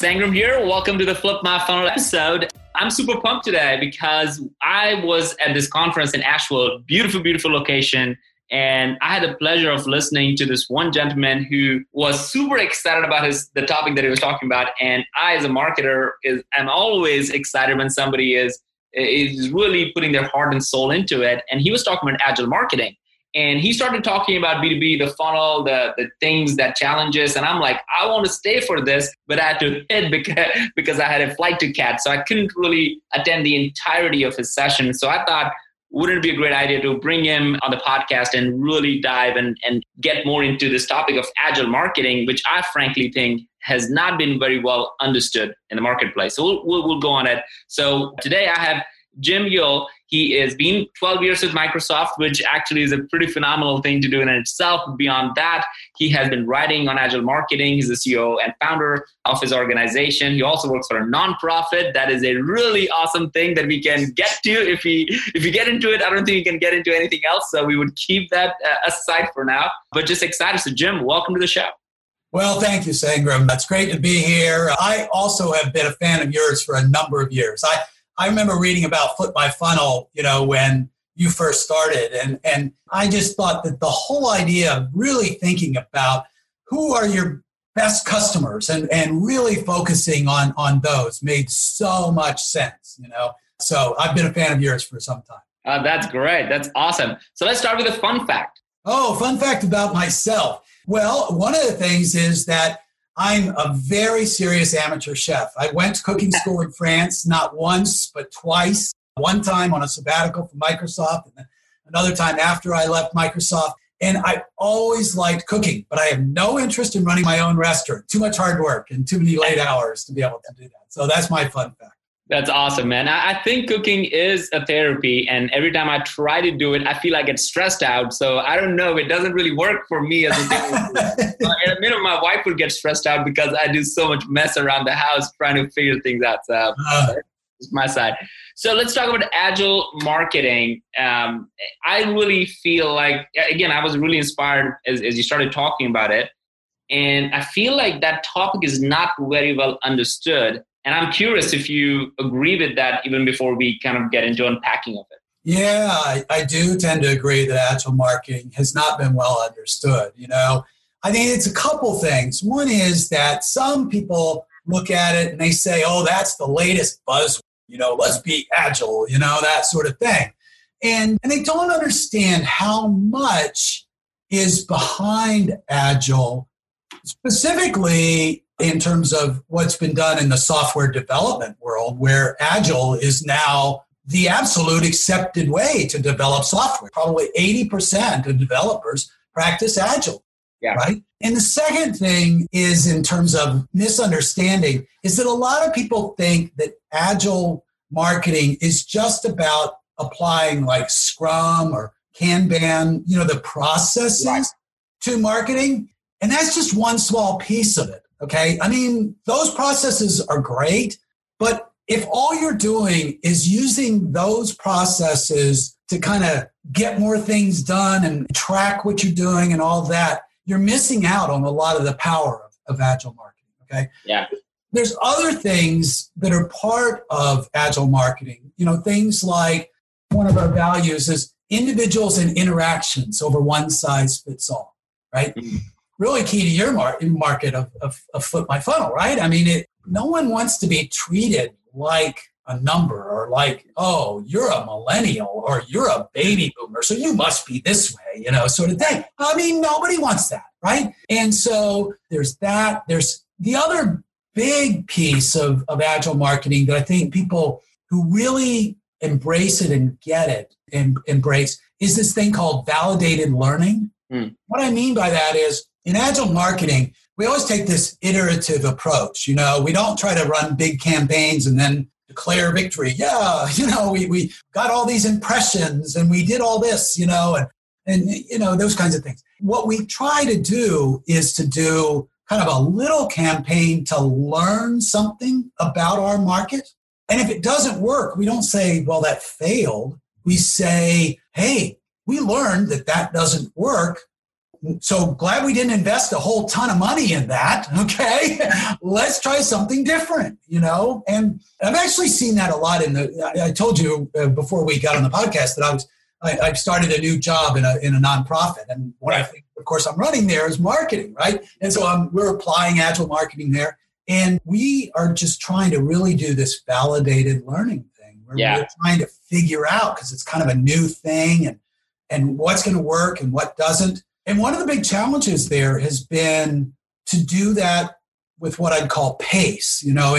Sangram here. Welcome to the Flip My Funnel episode. I'm super pumped today because I was at this conference in Asheville, beautiful, beautiful location. And I had the pleasure of listening to this one gentleman who was super excited about the topic that he was talking about. And I, as a marketer, am always excited when somebody is really putting their heart and soul into it. And he was talking about agile marketing. And he started talking about B2B, the funnel, the things that challenges. And I'm like, I want to stay for this, but I had to head because I had a flight to catch. So I couldn't really attend the entirety of his session. So I thought, wouldn't it be a great idea to bring him on the podcast and really dive and get more into this topic of agile marketing, which I frankly think has not been very well understood in the marketplace. So we'll go on it. So today I have Jim Ewel. He has been 12 years with Microsoft, which actually is a pretty phenomenal thing to do in itself. Beyond that, he has been writing on agile marketing. He's the CEO and founder of his organization. He also works for a nonprofit. That is a really awesome thing that we can get to. If you get into it, I don't think you can get into anything else. So we would keep that aside for now. But just excited. So Jim, welcome to the show. Well, thank you, Sangram. That's great to be here. I also have been a fan of yours for a number of years. I remember reading about Flip My Funnel, when you first started. And I just thought that the whole idea of really thinking about who are your best customers and really focusing on those made so much sense, So I've been a fan of yours for some time. That's great. That's awesome. So let's start with a fun fact. Oh, fun fact about myself. Well, one of the things is that I'm a very serious amateur chef. I went to cooking school in France, not once, but twice. One time on a sabbatical from Microsoft, and another time after I left Microsoft. And I always liked cooking, but I have no interest in running my own restaurant. Too much hard work and too many late hours to be able to do that. So that's my fun fact. That's awesome, man. I think cooking is a therapy, and every time I try to do it, I feel I get stressed out. So I don't know. It doesn't really work for me as a therapist. At a minimum, my wife would get stressed out because I do so much mess around the house trying to figure things out. So it's my side. So let's talk about agile marketing. I really feel like, again, I was really inspired as you started talking about it. And I feel like that topic is not very well understood. And I'm curious if you agree with that even before we kind of get into unpacking of it. Yeah, I do tend to agree that agile marketing has not been well understood. I think it's a couple things. One is that some people look at it and they say, oh, that's the latest buzzword, let's be agile, that sort of thing. And they don't understand how much is behind agile, specifically in terms of what's been done in the software development world, where agile is now the absolute accepted way to develop software. Probably 80% of developers practice agile, right? And the second thing is, in terms of misunderstanding, is that a lot of people think that agile marketing is just about applying like Scrum or Kanban, the processes to marketing. And that's just one small piece of it. Okay. I mean, those processes are great, but if all you're doing is using those processes to kind of get more things done and track what you're doing and all that, you're missing out on a lot of the power of agile marketing. Okay. Yeah. There's other things that are part of agile marketing, things like one of our values is individuals and interactions over one size fits all, right? Mm-hmm. Really key to your market of Flip My Funnel, right? I mean, no one wants to be treated like a number or like, oh, you're a millennial or you're a baby boomer, so you must be this way, sort of thing. I mean, nobody wants that, right? And so there's that. There's the other big piece of agile marketing that I think people who really embrace it and get it and embrace is this thing called validated learning. Mm. What I mean by that is, in agile marketing, we always take this iterative approach. We don't try to run big campaigns and then declare victory. Yeah, you know, we got all these impressions and we did all this, you know, and you know, those kinds of things. What we try to do is to do kind of a little campaign to learn something about our market. And if it doesn't work, we don't say, well, that failed. We say, hey, we learned that that doesn't work. So glad we didn't invest a whole ton of money in that, okay? Let's try something different, you know? And I've actually seen that a lot in the, I told you before we got on the podcast that I started a new job in a nonprofit. And one of the things, of course, I'm running there is marketing, right? And so we're applying agile marketing there. And we are just trying to really do this validated learning thing. We're trying to figure out, because it's kind of a new thing, and what's going to work and what doesn't. And one of the big challenges there has been to do that with what I'd call pace, you know.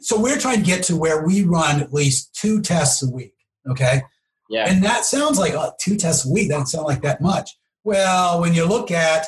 So we're trying to get to where we run at least 2 tests a week, okay? Yeah. And that sounds like, oh, 2 tests a week, that doesn't sound like that much. Well, when you look at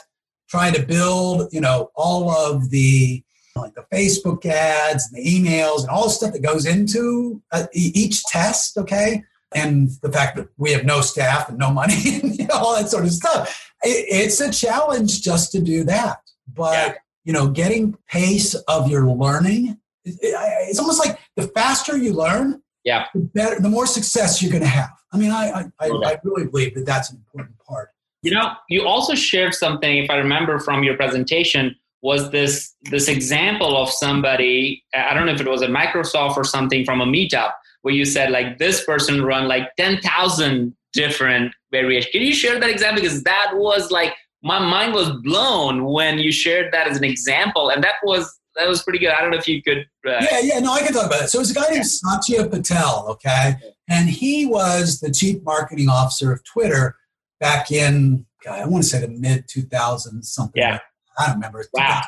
trying to build, you know, all of the, like, the Facebook ads and the emails and all the stuff that goes into each test, okay? And the fact that we have no staff and no money and, you know, all that sort of stuff. It's a challenge just to do that. But, you know, getting pace of your learning, it's almost like the faster you learn, the better, the more success you're going to have. I mean, I really believe that that's an important part. You know, you also shared something, if I remember from your presentation, was this example of somebody, I don't know if it was at Microsoft or something, from a meetup, where you said, like, this person run like 10,000 different variations. Can you share that example? Because that was like, my mind was blown when you shared that as an example. And that was pretty good. I don't know if you could. No, I can talk about it. So it was a guy named Satya Patel, okay? And he was the chief marketing officer of Twitter back in, I want to say the mid-2000s, something. Yeah. Like, I don't remember. Wow.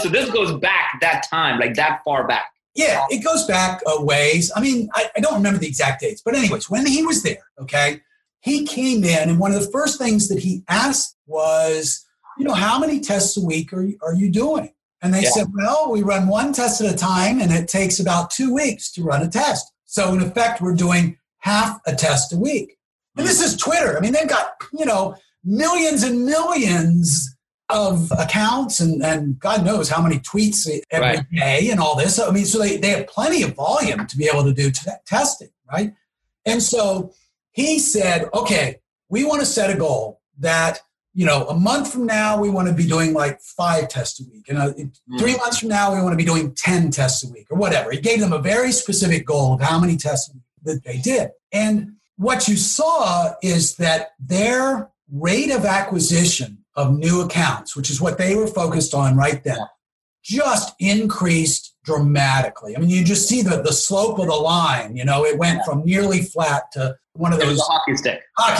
So this goes back that time, like that far back. Yeah, it goes back a ways. I mean, I don't remember the exact dates. But anyways, when he was there, okay, he came in, and one of the first things that he asked was, you know, how many tests a week are you doing? And they said, well, we run 1 test at a time, and it takes about 2 weeks to run a test. So, in effect, we're doing half a test a week. And this is Twitter. I mean, they've got, you know, millions and millions of accounts and God knows how many tweets every day and all this. I mean, so they have plenty of volume to be able to do testing, right? And so he said, okay, we want to set a goal that, you know, a month from now, we want to be doing like 5 tests a week. And 3 months from now, we want to be doing 10 tests a week or whatever. He gave them a very specific goal of how many tests that they did. And what you saw is that their rate of acquisition of new accounts, which is what they were focused on right then, just increased dramatically. I mean, you just see the slope of the line, you know, it went from nearly flat to one of those hockey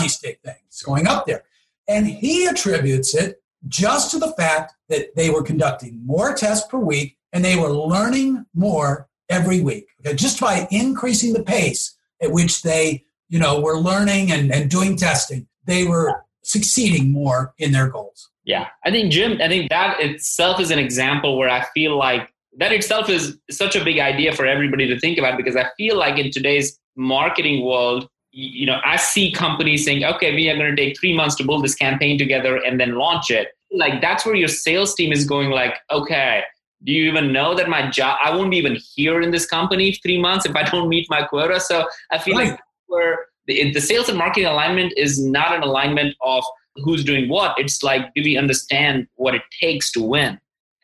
stick things going up there. And he attributes it just to the fact that they were conducting more tests per week and they were learning more every week, okay? Just by increasing the pace at which they, you know, were learning and doing testing, they were succeeding more in their goals. Yeah. I think, Jim, that itself is an example where I feel like that itself is such a big idea for everybody to think about, because I feel like in today's marketing world, you know, I see companies saying, okay, we are going to take 3 months to build this campaign together and then launch it. Like, that's where your sales team is going like, okay, do you even know that my job, I won't be even here in this company 3 months if I don't meet my quota. So I feel like that's where the sales and marketing alignment is not an alignment of who's doing what. It's like, do we understand what it takes to win?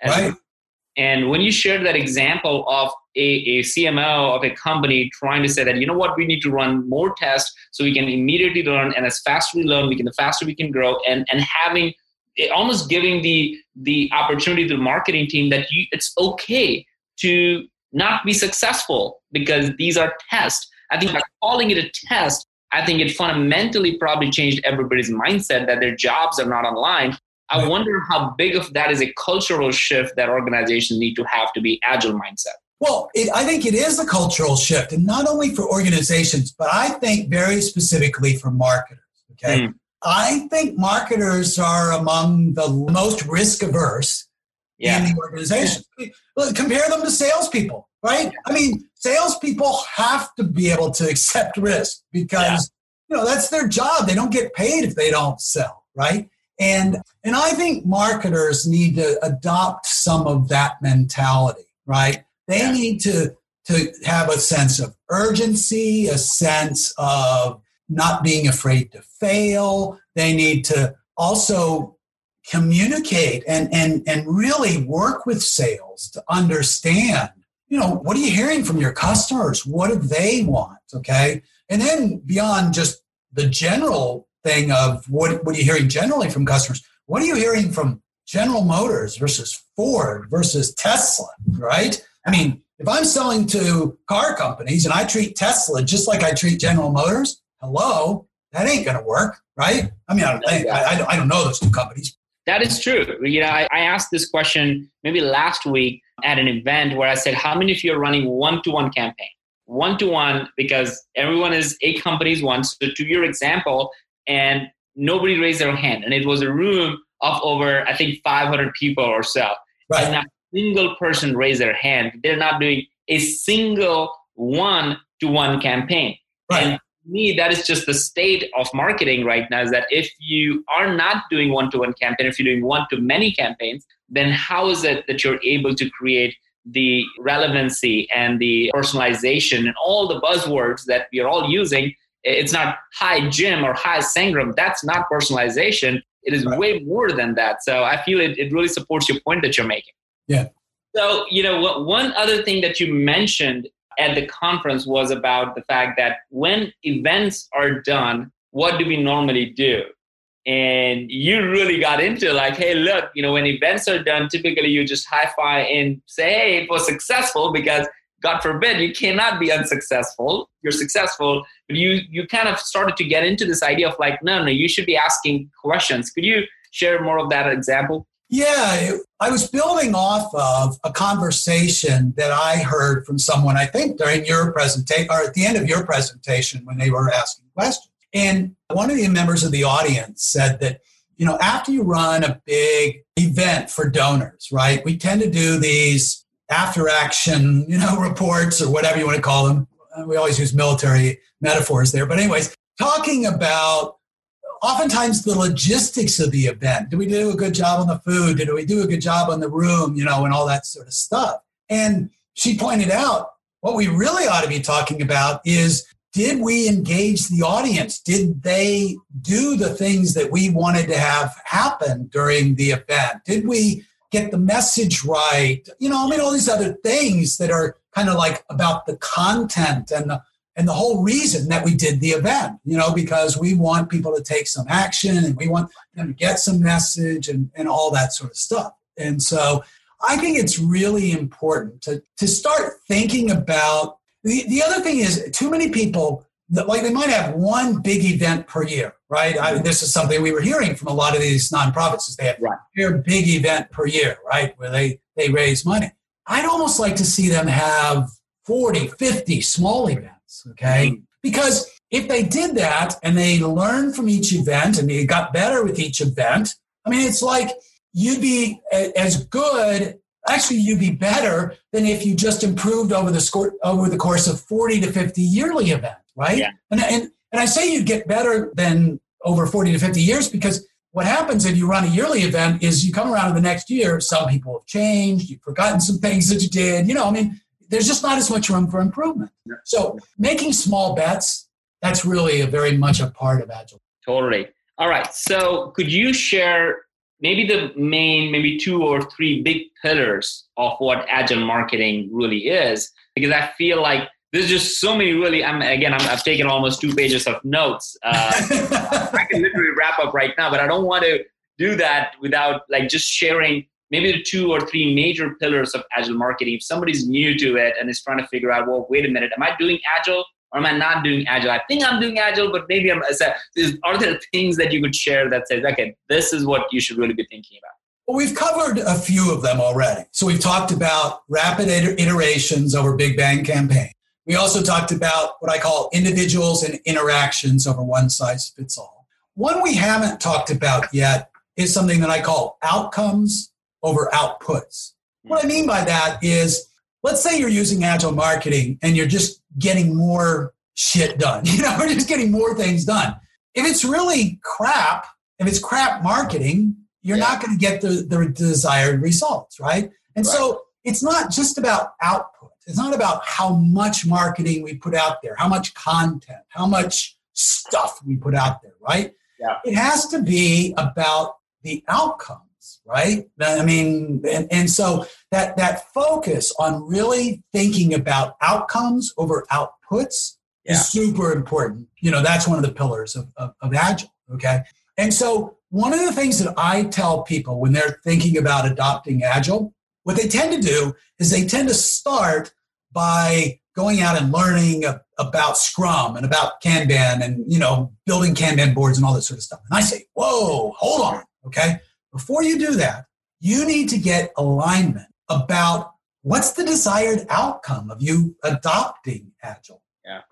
Right. And when you shared that example of a CMO of a company trying to say that, you know what, we need to run more tests so we can immediately learn. And as fast as we learn, the faster we can grow. And having, almost giving the opportunity to the marketing team that it's okay to not be successful because these are tests. I think by calling it a test, I think it fundamentally probably changed everybody's mindset that their jobs are not online. I wonder how big of that is a cultural shift that organizations need to have to be agile mindset. Well, I think it is a cultural shift, and not only for organizations, but I think very specifically for marketers. Okay, I think marketers are among the most risk averse in the organization. Compare them to salespeople, right? I mean, salespeople have to be able to accept risk because, you know, that's their job. They don't get paid if they don't sell, right? And I think marketers need to adopt some of that mentality, right? They need to have a sense of urgency, a sense of not being afraid to fail. They need to also communicate and really work with sales to understand, you know, what are you hearing from your customers? What do they want? Okay. And then beyond just the general thing of what are you hearing generally from customers, what are you hearing from General Motors versus Ford versus Tesla, right? I mean, if I'm selling to car companies and I treat Tesla just like I treat General Motors, hello, that ain't going to work, right? I mean, I don't know those two companies. That is true. You know, I asked this question maybe last week at an event where I said, how many of you are running one-to-one campaign? One-to-one, because everyone is eight companies once. So to your example, and nobody raised their hand. And it was a room of over, I think, 500 people or so. Right. And not a single person raised their hand. They're not doing a single one-to-one campaign. Right. And me, that is just the state of marketing right now, is that if you are not doing one-to-one campaign, if you're doing one-to-many campaigns, then how is it that you're able to create the relevancy and the personalization and all the buzzwords that we're all using? It's not hi Jim or hi Sangram. That's not personalization. It is way more than that. So I feel it really supports your point that you're making. Yeah. So, you know, one other thing that you mentioned at the conference was about the fact that when events are done, what do we normally do? And you really got into like, hey, look, you know, when events are done, typically you just high-five and say, hey, it was successful, because God forbid, you cannot be unsuccessful. You're successful. But you kind of started to get into this idea of like, no, you should be asking questions. Could you share more of that example? Yeah, I was building off of a conversation that I heard from someone, I think during your presentation or at the end of your presentation when they were asking questions. And one of the members of the audience said that, you know, after you run a big event for donors, right, we tend to do these after action, you know, reports or whatever you want to call them. We always use military metaphors there. But anyways, talking about oftentimes the logistics of the event. Did we do a good job on the food? Did we do a good job on the room, you know, and all that sort of stuff? And she pointed out what we really ought to be talking about is, did we engage the audience? Did they do the things that we wanted to have happen during the event? Did we get the message right? You know, I mean, all these other things that are kind of like about the content and the whole reason that we did the event, you know, because we want people to take some action and we want them to get some message and all that sort of stuff. And so I think it's really important to start thinking about, the other thing is too many people, like they might have one big event per year, right? I mean, this is something we were hearing from a lot of these nonprofits is they have their big event per year, right, where they raise money. I'd almost like to see them have 40, 50 small events. Okay, because if they did that and they learned from each event and they got better with each event, I mean, it's like you'd be as good, actually you'd be better than if you just improved over the course of 40 to 50 yearly events, right? Yeah. And I say you'd get better than over 40 to 50 years because what happens if you run a yearly event is you come around to the next year, some people have changed, you've forgotten some things that you did, you know, I mean, there's just not as much room for improvement. So making small bets, that's really very much a part of Agile. Totally. All right. So could you share maybe the main, maybe two or three big pillars of what Agile marketing really is? Because I feel like there's just so many really, I've taken almost 2 pages of notes. I can literally wrap up right now, but I don't want to do that without like just sharing maybe the 2 or 3 major pillars of Agile marketing. If somebody's new to it and is trying to figure out, well, wait a minute, am I doing Agile or am I not doing Agile? I think I'm doing Agile, but maybe are there things that you could share that says, okay, this is what you should really be thinking about? Well, we've covered a few of them already. So we've talked about rapid iterations over Big Bang campaign. We also talked about what I call individuals and interactions over one size fits all. One we haven't talked about yet is something that I call outcomes over outputs. What I mean by that is, let's say you're using agile marketing and you're just getting more shit done, you know, we're just getting more things done. If it's really crap, if it's crap marketing, you're not going to get the desired results, right? And so it's not just about output. It's not about how much marketing we put out there, how much content, how much stuff we put out there, right? Yeah. It has to be about the outcomes, right? I mean, and so that focus on really thinking about outcomes over outputs is super important. You know, that's one of the pillars of Agile, okay? And so one of the things that I tell people when they're thinking about adopting Agile, what they tend to do is they tend to start by going out and learning about Scrum and about Kanban and, you know, building Kanban boards and all that sort of stuff. And I say, whoa, hold on, okay? Before you do that, you need to get alignment about what's the desired outcome of you adopting Agile,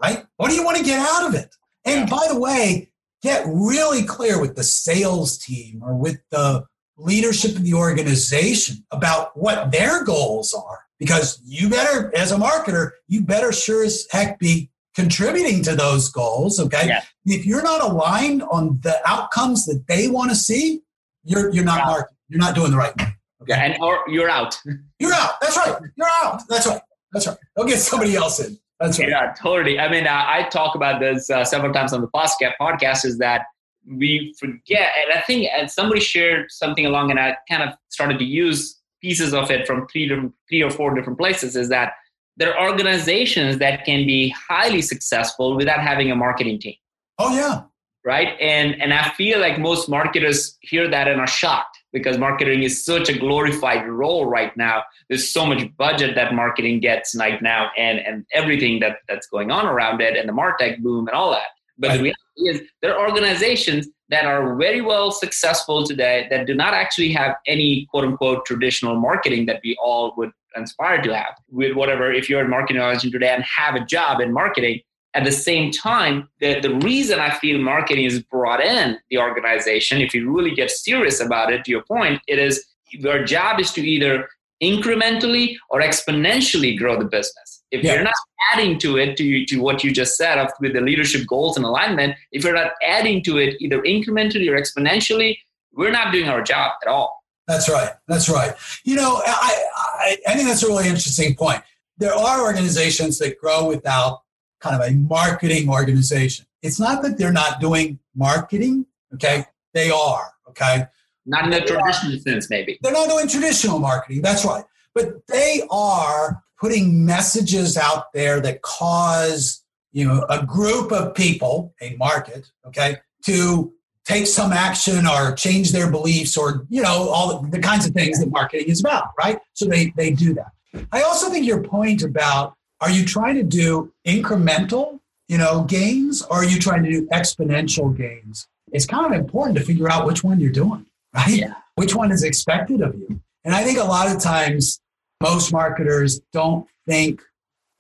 right? What do you want to get out of it? And by the way, get really clear with the sales team or with the leadership of the organization about what their goals are, because you better, as a marketer, you better sure as heck be contributing to those goals, okay? Yeah. If you're not aligned on the outcomes that they want to see, you're not marketing. You're not doing the right thing. Okay? Yeah, or you're out. You're out. That's right. You're out. That's right. That's right. They'll get somebody else in. That's right. Yeah, totally. I mean, I talk about this several times on the podcast is that we forget, and I think somebody shared something along, and I kind of started to use pieces of it from three or four different places, is that there are organizations that can be highly successful without having a marketing team. Oh, yeah. Right? And I feel like most marketers hear that and are shocked, because marketing is such a glorified role right now. There's so much budget that marketing gets right now, and everything that's going on around it, and the MarTech boom and all that. But the reality is there are organizations that are very well successful today that do not actually have any quote unquote traditional marketing that we all would aspire to have. With whatever, if you're a marketing organization today and have a job in marketing, at the same time, the reason I feel marketing is brought in the organization, if you really get serious about it, to your point, it is your job is to either incrementally or exponentially grow the business. If you're not adding to it, to what you just said of, with the leadership goals and alignment, if you're not adding to it either incrementally or exponentially, we're not doing our job at all. That's right. That's right. You know, I think that's a really interesting point. There are organizations that grow without kind of a marketing organization. It's not that they're not doing marketing, okay? They are, okay? Not in the traditional sense, maybe. They're not doing traditional marketing, that's right. But they are putting messages out there that cause, you know, a group of people, a market, okay, to take some action or change their beliefs or, you know, all the kinds of things that marketing is about, right? So they do that. I also think your point about, are you trying to do incremental, you know, gains, or are you trying to do exponential gains? It's kind of important to figure out which one you're doing, right? Yeah. Which one is expected of you? And I think a lot of times most marketers don't think,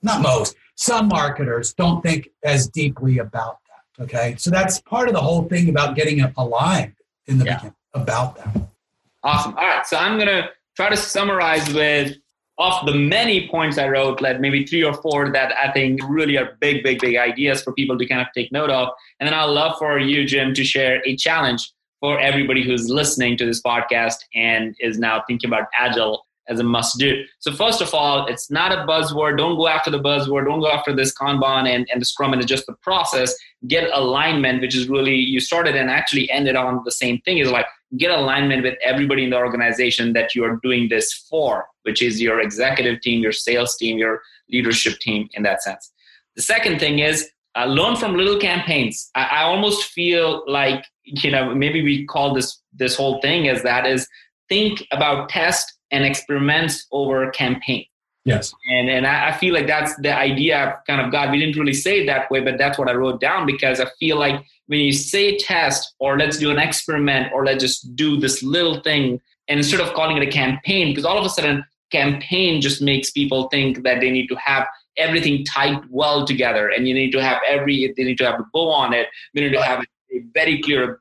not most, some marketers don't think as deeply about that, okay? So that's part of the whole thing about getting aligned in the beginning about that. Awesome. All right. So I'm going to try to summarize with, of the many points I wrote, like maybe 3 or 4 that I think really are big ideas for people to kind of take note of. And then I'd love for you, Jim, to share a challenge for everybody who's listening to this podcast and is now thinking about Agile as a must-do. So first of all, it's not a buzzword. Don't go after the buzzword. Don't go after this Kanban and the Scrum and just the process. Get alignment, which is really, you started and actually ended on the same thing. Is like, get alignment with everybody in the organization that you are doing this for, which is your executive team, your sales team, your leadership team in that sense. The second thing is learn from little campaigns. I almost feel like, you know, maybe we call this whole thing as that is think about test and experiments over campaign. Yes. And I feel like that's the idea I've kind of got. We didn't really say it that way, but that's what I wrote down, because I feel like when you say test or let's do an experiment or let's just do this little thing, and instead of calling it a campaign, because all of a sudden campaign just makes people think that they need to have everything tied well together and they need to have a bow on it. They need to have a very clear,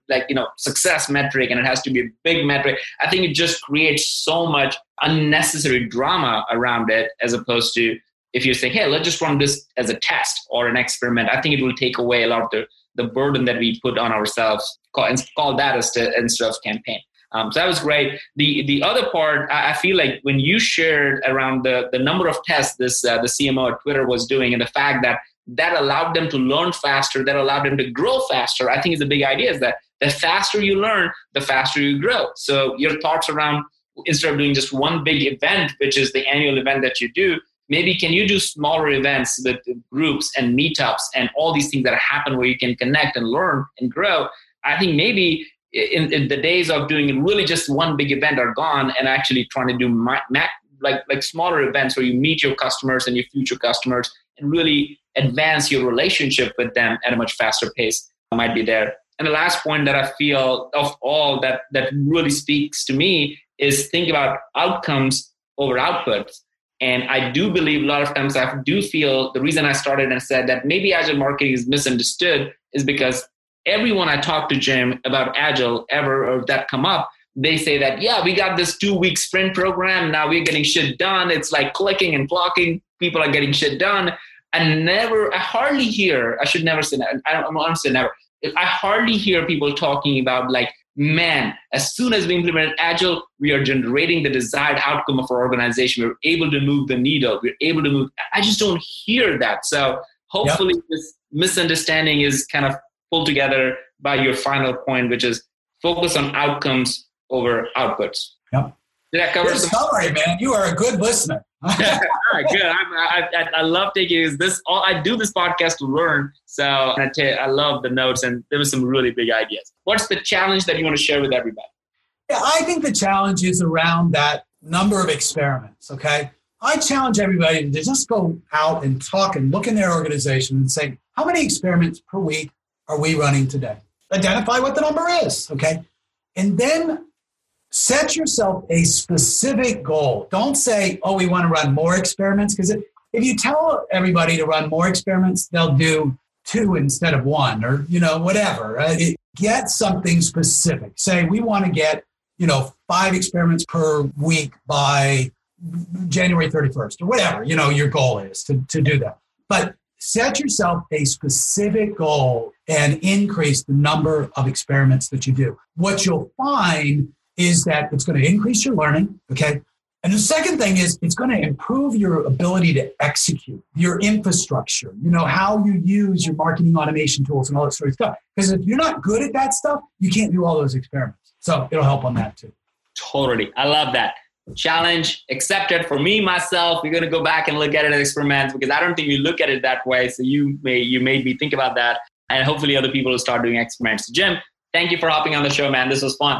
success metric, and it has to be a big metric. I think it just creates so much unnecessary drama around it, as opposed to if you say, hey, let's just run this as a test or an experiment. I think it will take away a lot of the burden that we put on ourselves, and call that instead of campaign. So that was great. The other part, I feel like when you shared around the number of tests this the CMO at Twitter was doing, and the fact that allowed them to learn faster, that allowed them to grow faster, I think is the big idea, is that the faster you learn, the faster you grow. So your thoughts around, instead of doing just one big event, which is the annual event that you do, maybe can you do smaller events with groups and meetups and all these things that happen where you can connect and learn and grow? I think maybe in the days of doing really just one big event are gone, and actually trying to do smaller events where you meet your customers and your future customers and really advance your relationship with them at a much faster pace might be there. And the last point that I feel of all that really speaks to me is think about outcomes over outputs. And I do believe a lot of times I do feel the reason I started and said that maybe agile marketing is misunderstood is because everyone I talk to, Jim, about agile ever or that come up, they say that, yeah, we got this 2-week sprint program. Now we're getting shit done. It's like clicking and clocking. People are getting shit done. I hardly hear, I should never say that. I'm honestly never. I hardly hear people talking about as soon as we implement agile, we are generating the desired outcome of our organization. We're able to move the needle. We're able to move. I just don't hear that. So hopefully this misunderstanding is kind of pulled together by your final point, which is focus on outcomes over outputs. Yep. Did I cover the summary, man? You are a good listener. Good. I love taking this. I do this podcast to learn. So I love the notes, and there were some really big ideas. What's the challenge that you want to share with everybody? Yeah, I think the challenge is around that number of experiments. Okay, I challenge everybody to just go out and talk and look in their organization and say, how many experiments per week are we running today? Identify what the number is. Okay, and then set yourself a specific goal. Don't say, oh, we want to run more experiments. Because if you tell everybody to run more experiments, they'll do 2 instead of 1 or, whatever. Right? Get something specific. Say, we want to get, 5 experiments per week by January 31st or whatever, your goal is to do that. But set yourself a specific goal and increase the number of experiments that you do. What you'll find is that it's going to increase your learning, okay? And the second thing is it's going to improve your ability to execute your infrastructure, how you use your marketing automation tools and all that sort of stuff. Because if you're not good at that stuff, you can't do all those experiments. So it'll help on that too. Totally. I love that. Challenge accepted for me, myself. We're going to go back and look at it as experiments, because I don't think we look at it that way. So you made me think about that. And hopefully other people will start doing experiments. Jim, thank you for hopping on the show, man. This was fun.